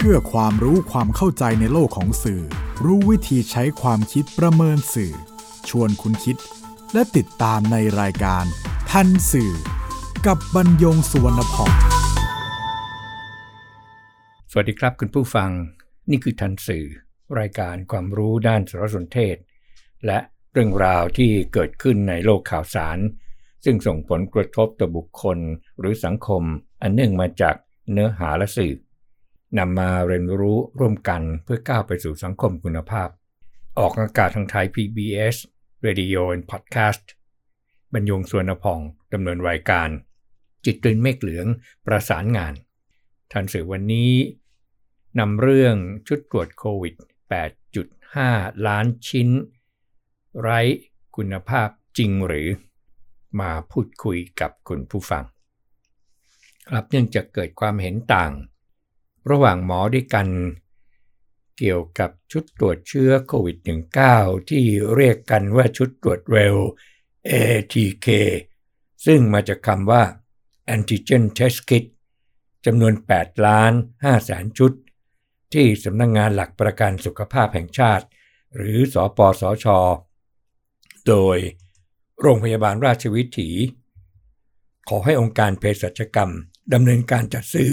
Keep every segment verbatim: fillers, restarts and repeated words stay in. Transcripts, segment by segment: เพื่อความรู้ความเข้าใจในโลกของสื่อรู้วิธีใช้ความคิดประเมินสื่อชวนคุณคิดและติดตามในรายการทันสื่อกับบรรยงสุวรรณพงษ์สวัสดีครับคุณผู้ฟังนี่คือทันสื่อรายการความรู้ด้านสารสนเทศและเรื่องราวที่เกิดขึ้นในโลกข่าวสารซึ่งส่งผลกระทบต่อบุคคลหรือสังคมอันเนื่องมาจากเนื้อหาและสื่อนำมาเรียนรู้ร่วมกันเพื่อก้าวไปสู่สังคมคุณภาพออกอากาศทางไทย พี บี เอส Radio and Podcast บรรยงสุวรรณพงษ์ดำเนินรายการจิตรินเมฆเหลืองประสานงานทันสื่อวันนี้นำเรื่องชุดตรวจโควิด แปดจุดห้า ล้านชิ้นไร้คุณภาพจริงหรือมาพูดคุยกับคุณผู้ฟังครับเนื่องจากเกิดความเห็นต่างระหว่างหมอด้วยกันเกี่ยวกับชุดตรวจเชื้อโควิด สิบเก้า ที่เรียกกันว่าชุดตรวจเร็ว เอ ที เค ซึ่งมาจากคำว่า Antigen Test Kit จำนวน แปดล้านห้าแสน ชุดที่สำนักงานหลักประกันสุขภาพแห่งชาติหรือสปสช.โดยโรงพยาบาลราชวิถีขอให้องค์การเภสัชกรรมดำเนินการจัดซื้อ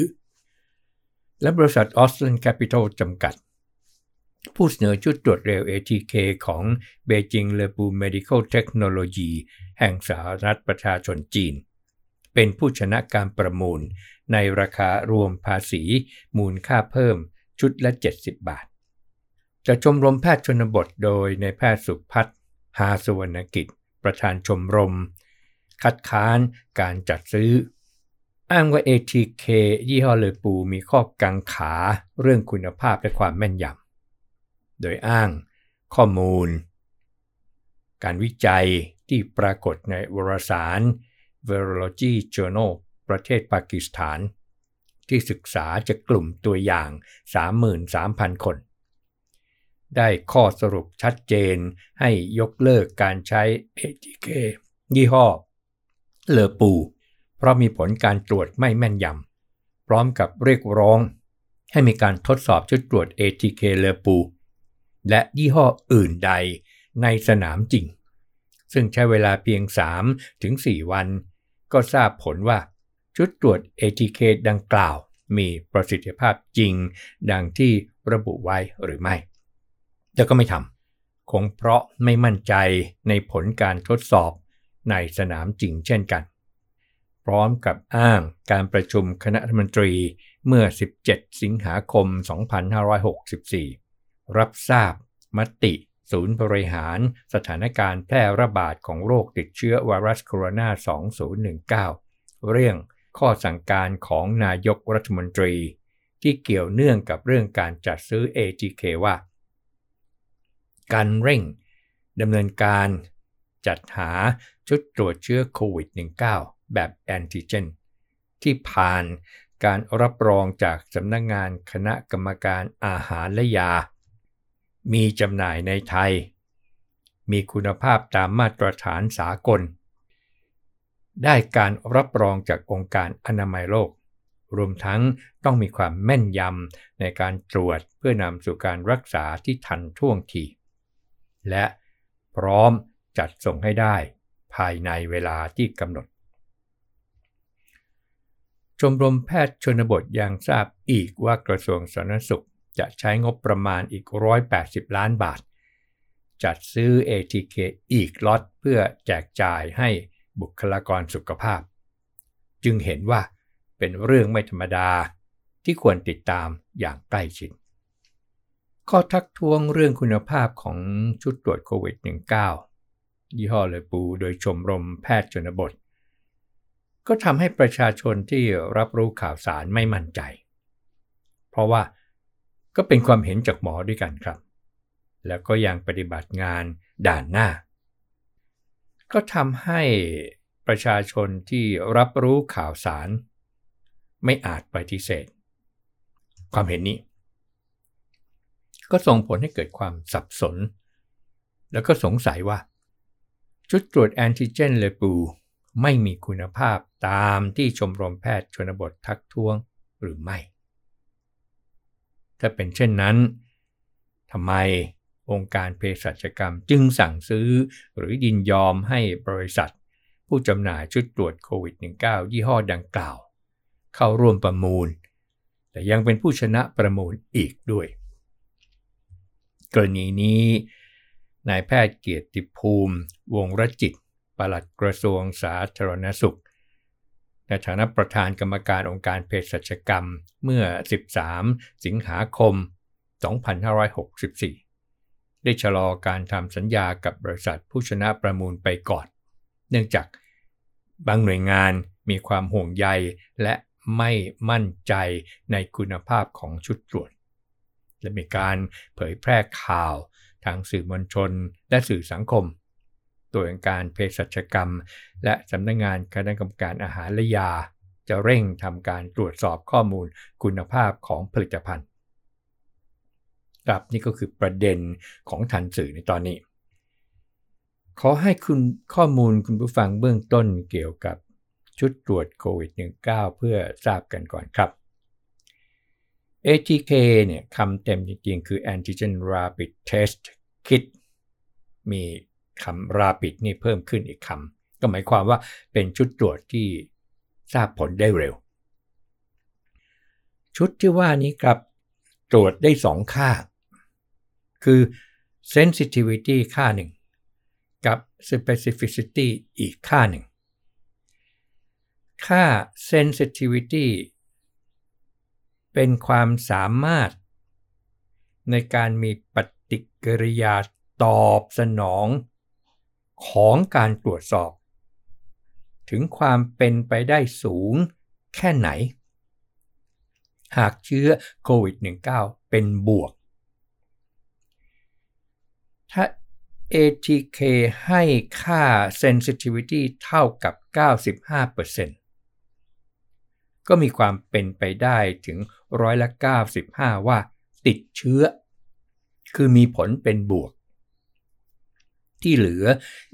และบริษัท Austin Capital จำกัดผู้เสนอชุดตรวจเร็ว เอ ที เค ของ Beijing Lepu Medical Technology แห่งสาธารณรัฐประชาชนจีนเป็นผู้ชนะการประมูลในราคารวมภาษีมูลค่าเพิ่มชุดละเจ็ดสิบบาทจากชมรมแพทย์ชนบทโดยนายแพทย์สุภัทร หาสุวรรณกิจประธานชมรมคัดค้านการจัดซื้ออ้างว่า เอ ที เค ยี่ห้อเลปูมีข้อกังขาเรื่องคุณภาพและความแม่นยำโดยอ้างข้อมูลการวิจัยที่ปรากฏในวารสาร Virology Journal ประเทศปากีสถานที่ศึกษาจากกลุ่มตัวอย่าง สามหมื่นสามพัน คนได้ข้อสรุปชัดเจนให้ยกเลิกการใช้ เอ ที เค ยี่ห้อเลปูเพราะมีผลการตรวจไม่แม่นยำพร้อมกับเรียกร้องให้มีการทดสอบชุดตรวจ เอ ที เค เลปูและยี่ห้ออื่นใดในสนามจริงซึ่งใช้เวลาเพียง สามถึงสี่ วันก็ทราบผลว่าชุดตรวจ เอ ที เค ดังกล่าวมีประสิทธิภาพจริงดังที่ระบุไว้หรือไม่แต่ก็ไม่ทำคงเพราะไม่มั่นใจในผลการทดสอบในสนามจริงเช่นกันพร้อมกับอ้างการประชุมคณะรัฐมนตรีเมื่อสิบเจ็ดสิงหาคมสองพันห้าร้อยหกสิบสี่รับทราบมติศูนย์บริหารสถานการณ์แพร่ระบาดของโรคติดเชื้อไวรัสโคโรนาสองพันสิบเก้าเรื่องข้อสั่งการของนายกรัฐมนตรีที่เกี่ยวเนื่องกับเรื่องการจัดซื้อ เอ ที เค ว่าการเร่งดำเนินการจัดหาชุดตรวจเชื้อโควิด สิบเก้า แบบแอนติเจนที่ผ่านการรับรองจากสำนักงานคณะกรรมการอาหารและยามีจำหน่ายในไทยมีคุณภาพตามมาตรฐานสากลได้การรับรองจากองค์การอนามัยโลกรวมทั้งต้องมีความแม่นยำในการตรวจเพื่อนำสู่การรักษาที่ทันท่วงทีและพร้อมจัดส่งให้ได้ภายในเวลาที่กำหนดชมรมแพทย์ชนบทยังทราบอีกว่ากระทรวงสาธารณสุขจะใช้งบประมาณอีกหนึ่งร้อยแปดสิบล้านบาทจัดซื้อ เอ ที เค อีกล็อตเพื่อแจกจ่ายให้บุคลากรสุขภาพจึงเห็นว่าเป็นเรื่องไม่ธรรมดาที่ควรติดตามอย่างใกล้ชิดข้อทักท้วงเรื่องคุณภาพของชุดตรวจโควิด สิบเก้า ยี่ห้อเลปูโดยชมรมแพทย์ชนบทก็ทำให้ประชาชนที่รับรู้ข่าวสารไม่มั่นใจเพราะว่าก็เป็นความเห็นจากหมอด้วยกันครับแล้วก็ยังปฏิบัติงานด่านหน้าก็ทำให้ประชาชนที่รับรู้ข่าวสารไม่อาจปฏิเสธความเห็นนี้ก็ส่งผลให้เกิดความสับสนแล้วก็สงสัยว่าชุดตรวจแอนติเจนเลปูไม่มีคุณภาพตามที่ชมรมแพทย์ชนบททักท้วงหรือไม่ ถ้าเป็นเช่นนั้นทำไมองค์การเภสัชกรรมจึงสั่งซื้อหรือยินยอมให้บริษัทผู้จำหน่ายชุดตรวจโควิด สิบเก้า ยี่ห้อดังกล่าวเข้าร่วมประมูลแต่ยังเป็นผู้ชนะประมูลอีกด้วยกรณีนี้นายแพทย์เกียรติภูมิวงรจิตปลัดกระทรวงสาธารณสุขในฐานะประธานกรรมการองค์การเภสัชกรรมเมื่อสิบสามสิงหาคมสองพันห้าร้อยหกสิบสี่ได้ชะลอการทำสัญญากับบริษัทผู้ชนะประมูลไปก่อนเนื่องจากบางหน่วยงานมีความห่วงใยและไม่มั่นใจในคุณภาพของชุดตรวจและมีการเผยแพร่ข่าวทางสื่อมวลชนและสื่อสังคมโดยองค์การเภสัชกรรมและสำนักงานคณะกรรมการอาหารและยาจะเร่งทำการตรวจสอบข้อมูลคุณภาพของผลิตภัณฑ์ครับนี่ก็คือประเด็นของทันสื่อในตอนนี้ขอให้คุณข้อมูลคุณผู้ฟังเบื้องต้นเกี่ยวกับชุดตรวจโควิด สิบเก้า เพื่อทราบกันก่อนครับ เอ ที เค เนี่ยคำเต็มจริงๆคือ Antigen Rapid Test Kit มีคำ Rapid นี่เพิ่มขึ้นอีกคำก็หมายความว่าเป็นชุดตรวจที่ทราบผลได้เร็วชุดที่ว่านี้ครับตรวจได้สองค่าคือ Sensitivity ค่าหนึ่งกับ Specificity อีกค่าหนึ่งค่า sensitivity เป็นความสามารถในการมีปฏิกิริยาตอบสนองของการตรวจสอบถึงความเป็นไปได้สูงแค่ไหนหากเชื้อโควิด สิบเก้า เป็นบวกถ้า เอ ที เค ให้ค่า sensitivity เท่ากับ เก้าสิบห้าเปอร์เซ็นต์ก็มีความเป็นไปได้ถึงร้อยละเก้าสิบห้าว่าติดเชื้อคือมีผลเป็นบวกที่เหลือ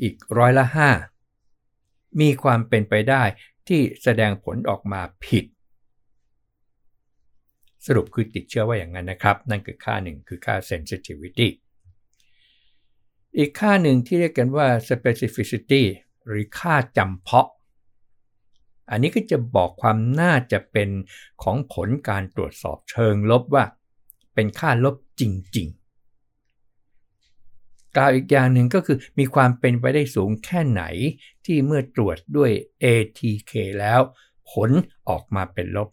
อีกร้อยละห้ามีความเป็นไปได้ที่แสดงผลออกมาผิดสรุปคือติดเชื้อว่าอย่างนั้นนะครับนั่นคือค่าหนึ่งคือค่า sensitivity อีกค่าหนึ่งที่เรียกกันว่า specificity หรือค่าจำเพาะอันนี้ก็จะบอกความน่าจะเป็นของผลการตรวจสอบเชิงลบว่าเป็นค่าลบจริงๆกล่าวอีกอย่างหนึ่งก็คือมีความเป็นไปได้สูงแค่ไหนที่เมื่อตรวจด้วย เอ ที เค แล้วผลออกมาเป็นลบ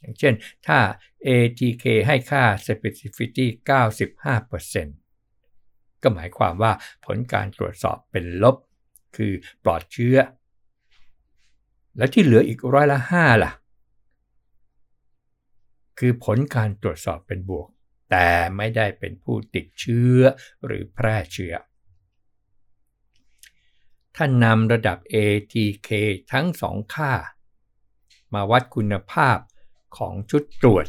อย่างเช่นถ้า เอ ที เค ให้ค่า specificity เก้าสิบห้าเปอร์เซ็นต์ ก็หมายความว่าผลการตรวจสอบเป็นลบคือปลอดเชื้อและที่เหลืออีกร้อยละห้าล่ะคือผลการตรวจสอบเป็นบวกแต่ไม่ได้เป็นผู้ติดเชื้อหรือแพร่เชื้อถ้านำระดับ เอ ที เค ทั้งสองค่ามาวัดคุณภาพของชุดตรวจ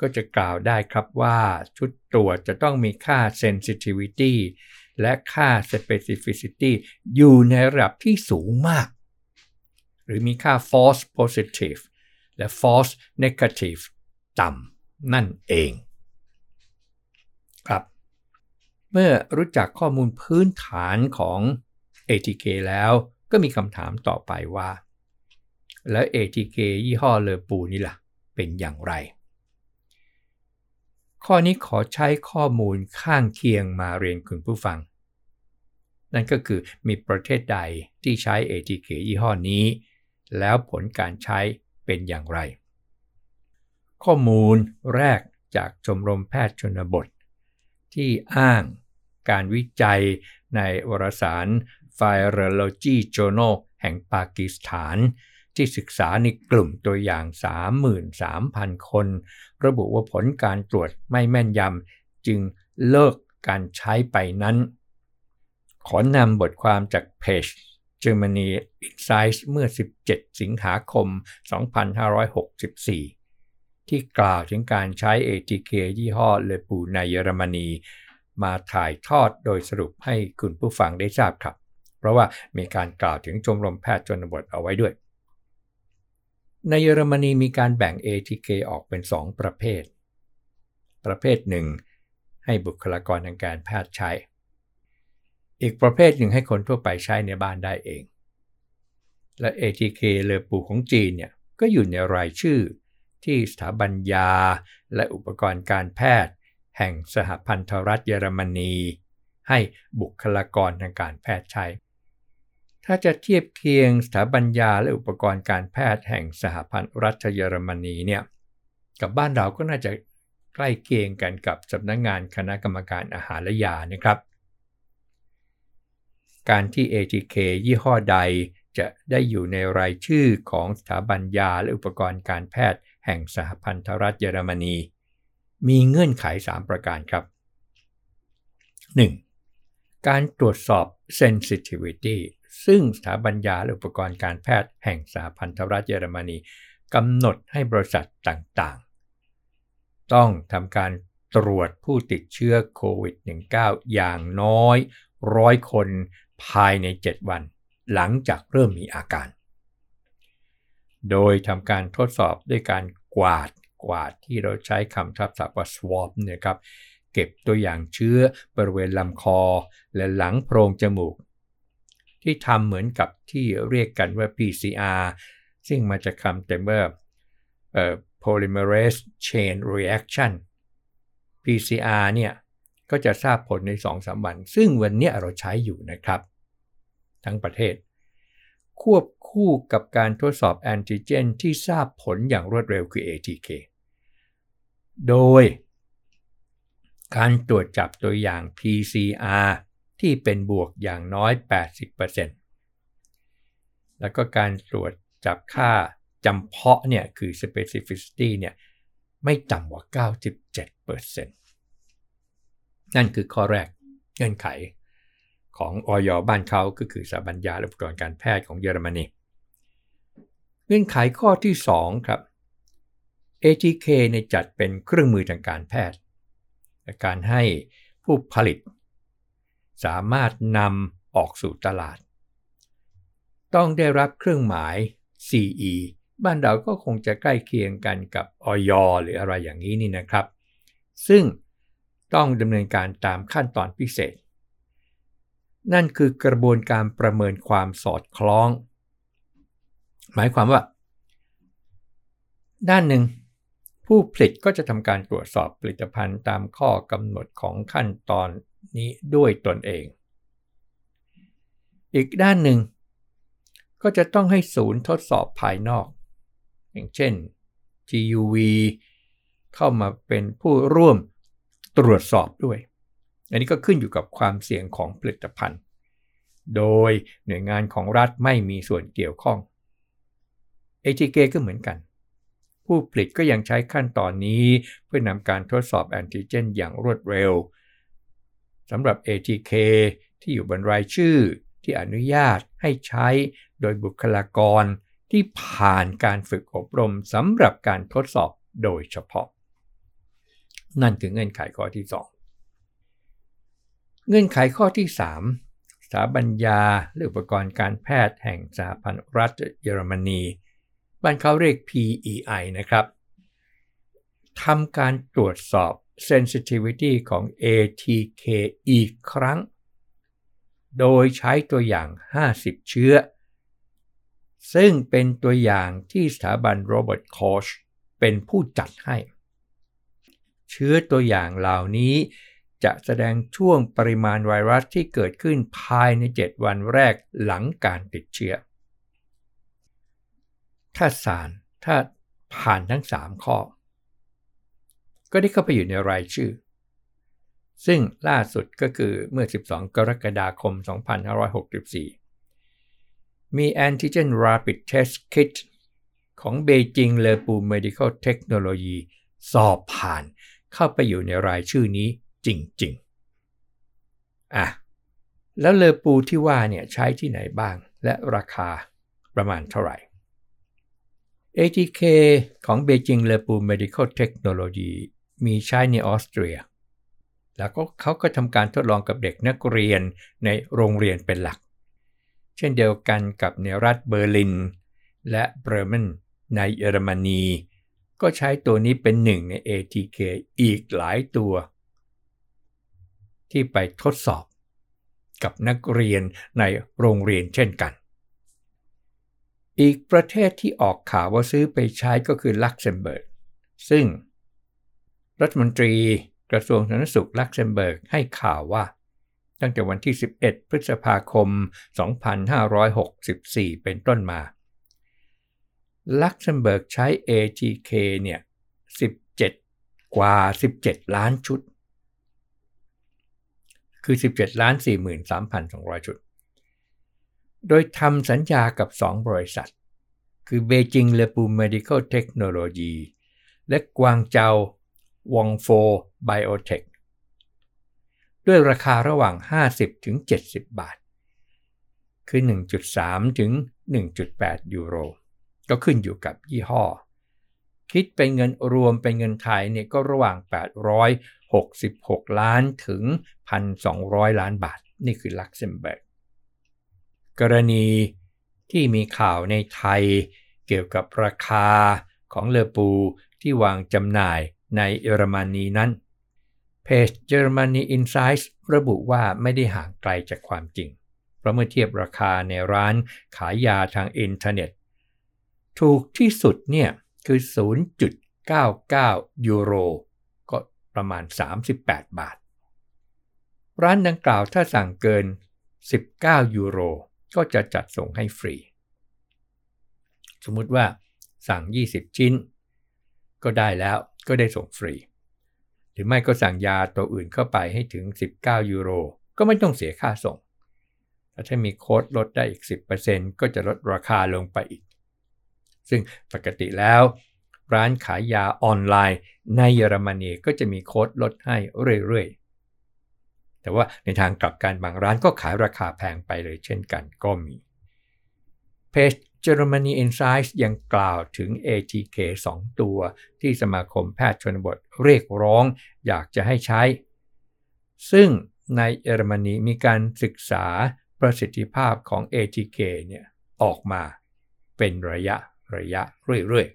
ก็จะกล่าวได้ครับว่าชุดตรวจจะต้องมีค่า sensitivity และค่า specificity อยู่ในระดับที่สูงมากหรือมีค่า false positive และ false negative ต่ำนั่นเองครับเมื่อรู้จักข้อมูลพื้นฐานของ เอ ที เค แล้วก็มีคำถามต่อไปว่าแล้ว เอ ที เค ยี่ห้อเลอปูนี่ล่ะเป็นอย่างไรข้อนี้ขอใช้ข้อมูลข้างเคียงมาเรียนคุณผู้ฟังนั่นก็คือมีประเทศใดที่ใช้ เอ ที เค ยี่ห้อนี้แล้วผลการใช้เป็นอย่างไรข้อมูลแรกจากชมรมแพทย์ชนบทที่อ้างการวิจัยในวารสาร Virology Journal แห่งปากีสถานที่ศึกษาในกลุ่มตัวอย่าง สามหมื่นสามพัน คนระบุว่าผลการตรวจไม่แม่นยำจึงเลิกการใช้ไปนั้นขอนำบทความจากเพจ Germany Insights เมื่อสิบเจ็ดสิงหาคมสองพันห้าร้อยหกสิบสี่ที่กล่าวถึงการใช้ เอ ที เค ยี่ห้อเลปูในเยอรมนีมาถ่ายทอดโดยสรุปให้คุณผู้ฟังได้ทราบครับเพราะว่ามีการกล่าวถึงชมรมแพทย์ชนบทเอาไว้ด้วย ในเยอรมนีมีการแบ่ง เอ ที เค ออกเป็นสองประเภทประเภทหนึ่งให้บุคลากรทางการแพทย์ใช้อีกประเภทหนึ่งให้คนทั่วไปใช้ในบ้านได้เองและ เอ ที เค เลปูของจีนเนี่ยก็อยู่ในรายชื่อที่สถาบันยาและอุปกรณ์การแพทย์แห่งสหพันธรัฐเยอรมนีให้บุคลากรทางการแพทย์ใช้ถ้าจะเทียบเคียงสถาบันยาและอุปกรณ์การแพทย์แห่งสหพันธรัฐเยอรมนีเนี่ยกับบ้านเราก็น่าจะใกล้เคียงกันกับสำนักงานคณะกรรมการอาหารและยานะครับการที่ เอ ที เค ยี่ห้อใดจะได้อยู่ในรายชื่อของสถาบันยาและอุปกรณ์การแพทย์แห่งสหพันธรัฐเยอรมนีมีเงื่อนไขสามประการครับ หนึ่ง. การตรวจสอบ sensitivity ซึ่งสถาบันยาและอุปกรณ์การแพทย์แห่งสหพันธรัฐเยอรมนีกำหนดให้บริษัทต่างๆต้องทำการตรวจผู้ติดเชื้อโควิด สิบเก้า อย่างน้อยหนึ่งร้อยคนภายในเจ็ดวันหลังจากเริ่มมีอาการโดยทำการทดสอบด้วยการกวาดกวาดที่เราใช้คำทับศัพท์ว่า swab เนี่ยครับเก็บตัวอย่างเชื้อบริเวณลำคอและหลังโพรงจมูกที่ทำเหมือนกับที่เรียกกันว่า พี ซี อาร์ ซึ่งมาจากคำเต็มว่าเอ่อ polymerase chain reaction พี ซี อาร์ เนี่ยก็จะทราบผลใน สองถึงสาม วันซึ่งวันนี้เราใช้อยู่นะครับทั้งประเทศควบคู่กับการทดสอบแอนติเจนที่ทราบผลอย่างรวดเร็วคือ เอ ที เค โดยการตรวจจับตัวอย่าง พี ซี อาร์ ที่เป็นบวกอย่างน้อย แปดสิบเปอร์เซ็นต์ แล้วก็การตรวจจับค่าจำเพาะเนี่ยคือ specificity เนี่ยไม่ต่ำกว่า เก้าสิบเจ็ดเปอร์เซ็นต์ นั่นคือข้อแรกเงื่อนไขของอย.บ้านเขาก็คือสถาบันยาและอุปกรณ์การแพทย์ของเยอรมนีเงื่อนไขข้อที่สองครับ เอ ที เค ในจัดเป็นเครื่องมือทางการแพทย์และการให้ผู้ผลิตสามารถนำออกสู่ตลาดต้องได้รับเครื่องหมาย ซี อี บ้านเราก็คงจะใกล้เคียงกันกับอย.หรืออะไรอย่างนี้นี่นะครับซึ่งต้องดำเนินการตามขั้นตอนพิเศษนั่นคือกระบวนการประเมินความสอดคล้องหมายความว่าด้านหนึ่งผู้ผลิตก็จะทำการตรวจสอบผลิตภัณฑ์ตามข้อกำหนดของขั้นตอนนี้ด้วยตนเองอีกด้านหนึ่งก็จะต้องให้ศูนย์ทดสอบภายนอกอย่างเช่น จี ยู วี เข้ามาเป็นผู้ร่วมตรวจสอบด้วยอันนี้ก็ขึ้นอยู่กับความเสี่ยงของผลิตภัณฑ์โดยหน่วยงานของรัฐไม่มีส่วนเกี่ยวข้อง เอ ที เค ก็เหมือนกันผู้ผลิตก็ยังใช้ขั้นตอนนี้เพื่อนำการทดสอบแอนติเจนอย่างรวดเร็วสำหรับ เอ ที เค ที่อยู่บนรายชื่อที่อนุญาตให้ใช้โดยบุคลากรที่ผ่านการฝึกอบรมสำหรับการทดสอบโดยเฉพาะนั่นคือเงื่อนไขข้อที่สองเงื่อนไขข้อที่สามสถาบันยาและอุปกรณ์การแพทย์แห่งสหพันธรัฐเยอรมนีบ้านเขาเรียก พี อี ไอ นะครับทำการตรวจสอบ sensitivity ของ เอ ที เค อีกครั้งโดยใช้ตัวอย่างห้าสิบเชื้อซึ่งเป็นตัวอย่างที่สถาบัน Robert Koch เป็นผู้จัดให้เชื้อตัวอย่างเหล่านี้จะแสดงช่วงปริมาณไวรัสที่เกิดขึ้นภายในเจ็ดวันแรกหลังการติดเชื้อถ้าสารถ้าผ่านทั้งสามข้อก็ได้เข้าไปอยู่ในรายชื่อซึ่งล่าสุดก็คือเมื่อสิบสองกรกฎาคมสองพันห้าร้อยหกสิบสี่มี Antigen Rapid Test Kit ของ Beijing Lepu Medical Technology สอบผ่านเข้าไปอยู่ในรายชื่อนี้จริงๆอ่ะแล้วเลอปูที่ว่าเนี่ยใช้ที่ไหนบ้างและราคาประมาณเท่าไหร่ เอ ที เค ของ Beijing Lepu Medical Technology มีใช้ในออสเตรียแล้วก็เขาก็ทำการทดลองกับเด็กนักเรียนในโรงเรียนเป็นหลักเช่นเดียวกันกับในรัฐเบอร์ลินและเบรเมน ในเยอรมนีก็ใช้ตัวนี้เป็นหนึ่งใน เอ ที เค อีกหลายตัวที่ไปทดสอบกับนักเรียนในโรงเรียนเช่นกันอีกประเทศที่ออกข่าวว่าซื้อไปใช้ก็คือลักเซมเบิร์กซึ่งรัฐมนตรีกระทรวงสาธารณสุขลักเซมเบิร์กให้ข่าวว่าตั้งแต่วันที่สิบเอ็ดพฤษภาคมสองพันห้าร้อยหกสิบสี่เป็นต้นมาลักเซมเบิร์กใช้ เอ ที เค เนี่ยสิบเจ็ดกว่าสิบเจ็ดล้านชุดคือ สิบเจ็ดล้านสี่หมื่นสามพันสองร้อย ชุดโดยทำสัญญากับสองบริษัทคือ Beijing Lepu Medical Technology และ Guangzhou Wangfo Biotech ด้วยราคาระหว่างห้าสิบถึงเจ็ดสิบบาทคือ หนึ่งจุดสามถึงหนึ่งจุดแปดยูโรก็ขึ้นอยู่กับยี่ห้อคิดเป็นเงินรวมเป็นเงินไทยเนี่ยก็ระหว่างแปดร้อยหกสิบหกล้านถึงหนึ่งพันสองร้อยล้านบาทนี่คือลักเซมเบิร์กกรณีที่มีข่าวในไทยเกี่ยวกับราคาของเลปูที่วางจำหน่ายในเยอรมนีนั้นเพจ Germany Insights ระบุว่าไม่ได้ห่างไกลจากความจริงเพราะเมื่อเทียบราคาในร้านขายยาทางอินเทอร์เน็ตถูกที่สุดเนี่ยคือ ศูนย์จุดเก้าเก้ายูโรก็ประมาณสามสิบแปดบาทร้านดังกล่าวถ้าสั่งเกินสิบเก้ายูโรก็จะจัดส่งให้ฟรีสมมุติว่าสั่งยี่สิบชิ้นก็ได้แล้วก็ได้ส่งฟรีหรือไม่ก็สั่งยาตัวอื่นเข้าไปให้ถึงสิบเก้ายูโรก็ไม่ต้องเสียค่าส่งแล้วถ้ามีโค้ดลดได้อีก สิบเปอร์เซ็นต์ ก็จะลดราคาลงไปอีกซึ่งปกติแล้วร้านขายยาออนไลน์ในเยอรมนีก็จะมีโค้ดลดให้เรื่อยๆแต่ว่าในทางกลับกันบางร้านก็ขายราคาแพงไปเลยเช่นกันก็มีเพจ Germany Insights ยังกล่าวถึง เอ ที เค สองตัวที่สมาคมแพทย์ชนบทเรียกร้องอยากจะให้ใช้ซึ่งในเยอรมนีมีการศึกษาประสิทธิภาพของ เอ ที เค เนี่ยออกมาเป็นระยะระยะเรื่อย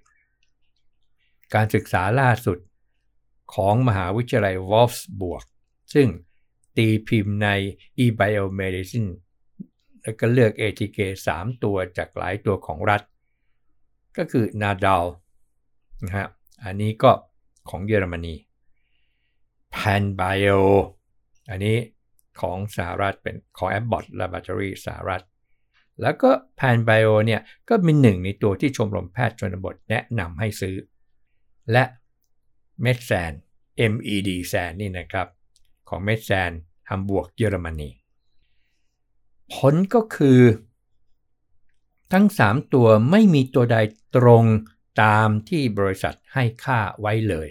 ๆการศึกษาล่าสุดของมหาวิทยาลัย Wolfsburg ซึ่งตีพิมพ์ใน eBiomedicine แล้วก็เลือก เอ ที เค สามตัวจากหลายตัวของรัฐก็คือ Nadal นะฮะอันนี้ก็ของเยอรมนี PanBio อันนี้ของสหรัฐเป็นของ Abbott Laboratory สหรัฐแล้วก็ PanBio เนี่ยก็เป็นหนึ่งในตัวที่ชมรมแพทย์ชนบทแนะนำให้ซื้อและ Medsan เอ็ม อี ดี แซน นี่นะครับของ Medsan ฮัมบวร์กเยอรมนีผลก็คือทั้งสามตัวไม่มีตัวใดตรงตามที่บริษัทให้ค่าไว้เลย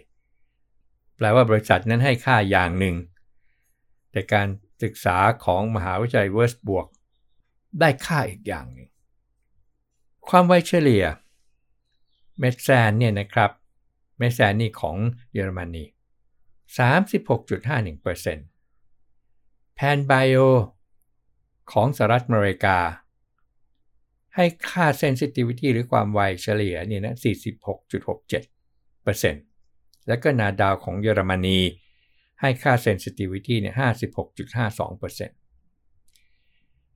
แปลว่าบริษัทนั้นให้ค่าอย่างหนึ่งแต่การศึกษาของมหาวิทยาลัยเวิร์สบวกได้ค่าอีกอย่างหนึ่งความไวเฉลี่ยเมดแซนเนี่ยนะครับเมดแซนนี่ของเยอรมนี สามสิบหกจุดห้าหนึ่งเปอร์เซ็นต์ แพนไบโอของสหรัฐอเมริกาให้ค่า sensitivity หรือความไวเฉลี่ยเนี่ยนะ สี่สิบหกจุดหกเจ็ดเปอร์เซ็นต์ แล้วก็นาดาวของเยอรมนีให้ค่า sensitivity เนี่ย ห้าสิบหกจุดห้าสองเปอร์เซ็นต์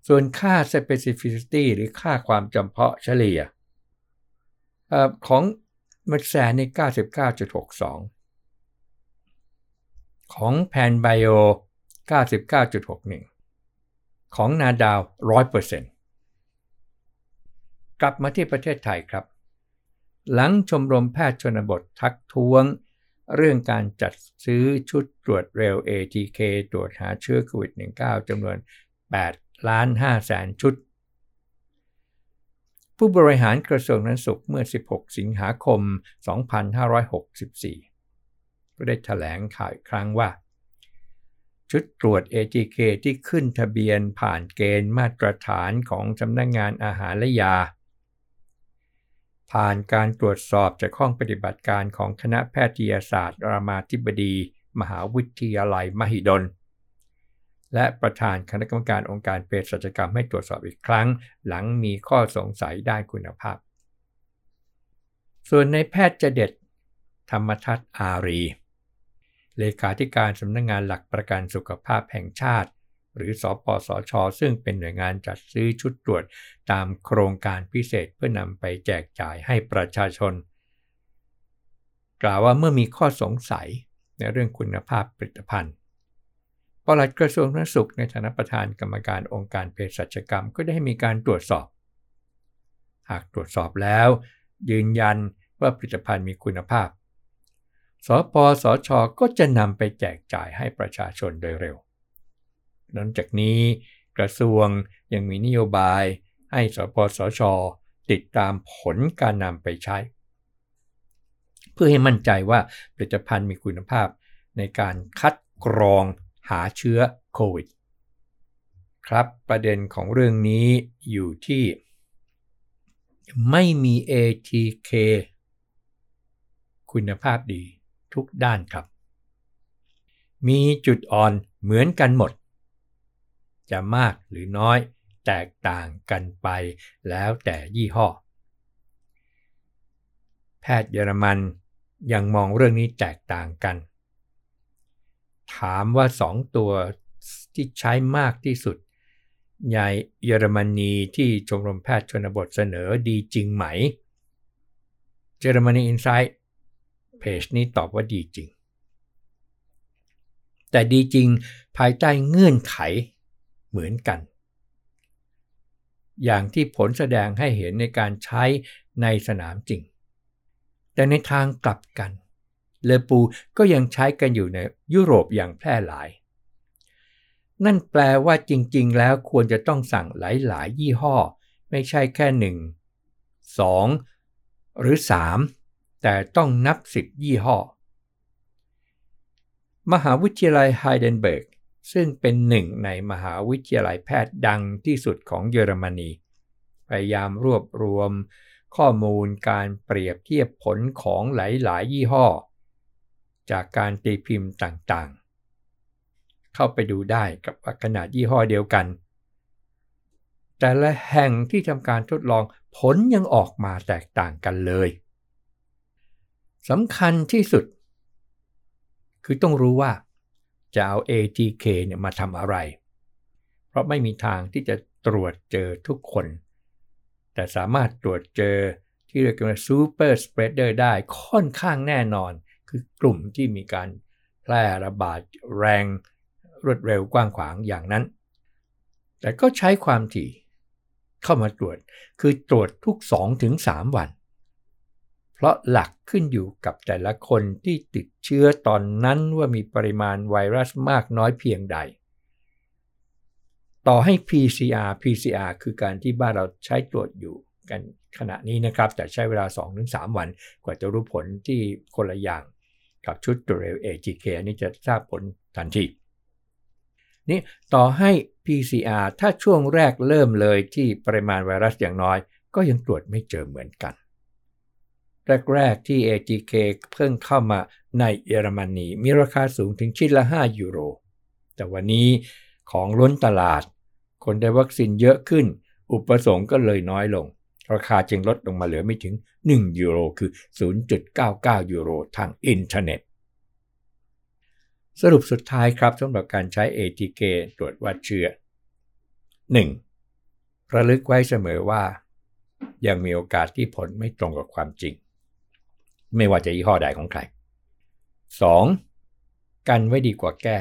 ส่วนค่า specificity หรือค่าความจำเพาะเฉลี่ยของMedsanนี่ เก้าสิบเก้าจุดหกสอง ของ PanBio เก้าสิบเก้าจุดหกหนึ่ง ของ Nadal หนึ่งร้อยเปอร์เซ็นต์ กลับมาที่ประเทศไทยครับหลังชมรมแพทย์ชนบททักท้วงเรื่องการจัดซื้อชุดตรวจเร็ว เอ ที เค ตรวจหาเชื้อโควิด สิบเก้า จำนวนแปดล้านห้าแสนชุดผู้บริหารกระทรวงสาธารณสุขเมื่อสิบหกสิงหาคมสองพันห้าร้อยหกสิบสี่ก็ได้แถลงข่าวอีกครั้งว่าชุดตรวจ เอ ที เค ที่ขึ้นทะเบียนผ่านเกณฑ์มาตรฐานของสำนักงานอาหารและยาผ่านการตรวจสอบจากห้องปฏิบัติการของคณะแพทยศาสตร์รามาธิบดีมหาวิทยาลัยมหิดลและประธานคณะกรรมการองค์การเภสัชกรรมให้ตรวจสอบอีกครั้งหลังมีข้อสงสัยด้านคุณภาพ ส่วนในแพทย์เจเด็ดธรรมทัศน์อารีเลขาธิการสำนักงานหลักประกันสุขภาพแห่งชาติหรือสปสช.ซึ่งเป็นหน่วยงานจัดซื้อชุดตรวจตามโครงการพิเศษเพื่อนำไปแจกจ่ายให้ประชาชนกล่าวว่าเมื่อมีข้อสงสัยในเรื่องคุณภาพผลิตภัณฑ์ปลัดกระทรวงสาธารณสุขในฐานะประธานกรรมการองค์การเภสัชกรรมก็ได้มีการตรวจสอบหากตรวจสอบแล้วยืนยันว่าผลิตภัณฑ์มีคุณภาพสปสช.ก็จะนำไปแจกจ่ายให้ประชาชนโดยเร็วนอกจากนี้กระทรวงยังมีนโยบายให้สปสช.ติดตามผลการนำไปใช้เพื่อให้มั่นใจว่าผลิตภัณฑ์มีคุณภาพในการคัดกรองหาเชื้อโควิดครับประเด็นของเรื่องนี้อยู่ที่ไม่มี เอ ที เค คุณภาพดีทุกด้านครับมีจุดอ่อนเหมือนกันหมดจะมากหรือน้อยแตกต่างกันไปแล้วแต่ยี่ห้อแพทย์เยอรมันยังมองเรื่องนี้แตกต่างกันถามว่าสองตัวที่ใช้มากที่สุดในเยอรมนีที่ชมรมแพทย์ชนบทเสนอดีจริงไหม Germany Insight เพจนี้ตอบว่าดีจริงแต่ดีจริงภายใต้เงื่อนไขเหมือนกันอย่างที่ผลแสดงให้เห็นในการใช้ในสนามจริงแต่ในทางกลับกันเลปูก็ยังใช้กันอยู่ในยุโรปอย่างแพร่หลายนั่นแปลว่าจริงๆแล้วควรจะต้องสั่งหลายๆยี่ห้อไม่ใช่แค่หนึ่ง สอง หรือสามแต่ต้องนับสิบยี่ห้อมหาวิทยาลัยไฮเดนเบิร์กซึ่งเป็นหนึ่งในมหาวิทยาลัยแพทย์ดังที่สุดของเยอรมนีพยายามรวบรวมข้อมูลการเปรียบเทียบผลของหลายๆยี่ห้อจากการตีพิมพ์ต่างๆเข้าไปดูได้กับขนาดยี่ห้อเดียวกันแต่ละแห่งที่ทำการทดลองผลยังออกมาแตกต่างกันเลยสำคัญที่สุดคือต้องรู้ว่าจะเอา เอ ที เค เนี่ยมาทำอะไรเพราะไม่มีทางที่จะตรวจเจอทุกคนแต่สามารถตรวจเจอที่เรียกว่า super spreader ได้ค่อนข้างแน่นอนคือกลุ่มที่มีการแพร่ระบาดแรงรวดเร็วกว้างขวางอย่างนั้นแต่ก็ใช้ความถี่เข้ามาตรวจคือตรวจทุก สองถึงสาม วันเพราะหลักขึ้นอยู่กับแต่ละคนที่ติดเชื้อตอนนั้นว่ามีปริมาณไวรัสมากน้อยเพียงใดต่อให้ พี ซี อาร์ พี ซี อาร์ คือการที่บ้านเราใช้ตรวจอยู่กันขณะนี้นะครับแต่ใช้เวลา สองถึงสาม วันกว่าจะรู้ผลที่คนละอย่างกับชุดตรวจ เอ ที เค นี่จะทราบผลทันทีนี่ต่อให้ พี ซี อาร์ ถ้าช่วงแรกเริ่มเลยที่ปริมาณไวรัสอย่างน้อยก็ยังตรวจไม่เจอเหมือนกันแรกๆที่ เอ ที เค เพิ่งเข้ามาในเยอรมนีมีราคาสูงถึงชิ้นละห้ายูโรแต่วันนี้ของล้นตลาดคนได้วัคซีนเยอะขึ้นอุปสงค์ก็เลยน้อยลงราคาจึงลดลงมาเหลือไม่ถึงหนึ่งยูโรคือ ศูนย์จุดเก้าเก้า ยูโรทางอินเทอร์เน็ตสรุปสุดท้ายครับสำหรับการใช้ เอ ที เค ตรวจวัดเชื้อหนึ่งระลึกไว้เสมอว่ายังมีโอกาสที่ผลไม่ตรงกับความจริงไม่ว่าจะยี่ห้อใดของใครสองกันไว้ดีกว่าแก้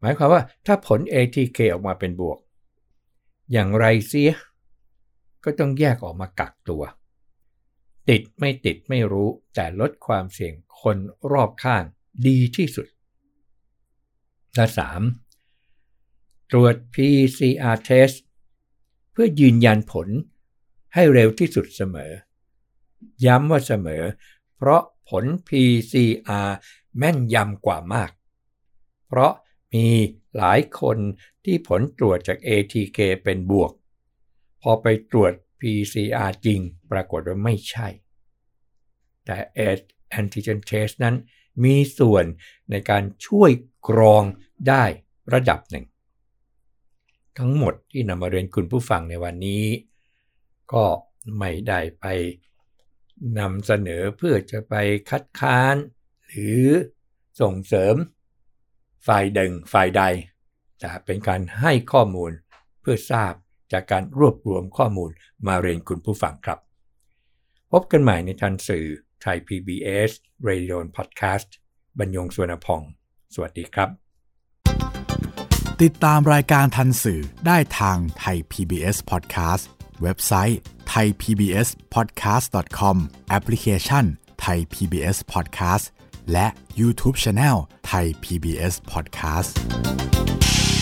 หมายความว่าถ้าผล เอ ที เค ออกมาเป็นบวกอย่างไรเสียก็ต้องแยกออกมากักตัวติดไม่ติดไม่รู้แต่ลดความเสี่ยงคนรอบข้างดีที่สุดและสามตรวจ พี ซี อาร์ test เพื่อยืนยันผลให้เร็วที่สุดเสมอย้ำว่าเสมอเพราะผล พี ซี อาร์ แม่นยำกว่ามากเพราะมีหลายคนที่ผลตรวจจาก เอ ที เค เป็นบวกพอไปตรวจ พี ซี อาร์ จริงปรากฏว่าไม่ใช่แต่ Antigen Test นั้นมีส่วนในการช่วยกรองได้ระดับหนึ่งทั้งหมดที่นำมาเรียนคุณผู้ฟังในวันนี้ก็ไม่ได้ไป นำเสนอเพื่อจะไปคัดค้านหรือส่งเสริมฝ่ายหนึ่งฝ่ายใดแต่เป็นการให้ข้อมูลเพื่อทราบจากการรวบรวมข้อมูลมาเรียนคุณผู้ฟังครับพบกันใหม่ในทันสื่อไทย พี บี เอส Radio Podcast บรรยงสุวรรณพงศ์สวัสดีครับติดตามรายการทันสื่อได้ทางไทย พี บี เอส Podcast เว็บไซต์ ไทย พี บี เอส พอดแคสต์ ดอท คอม แอปพลิเคชัน Thai พี บี เอส Podcast และ YouTube Channel Thai พี บี เอส Podcast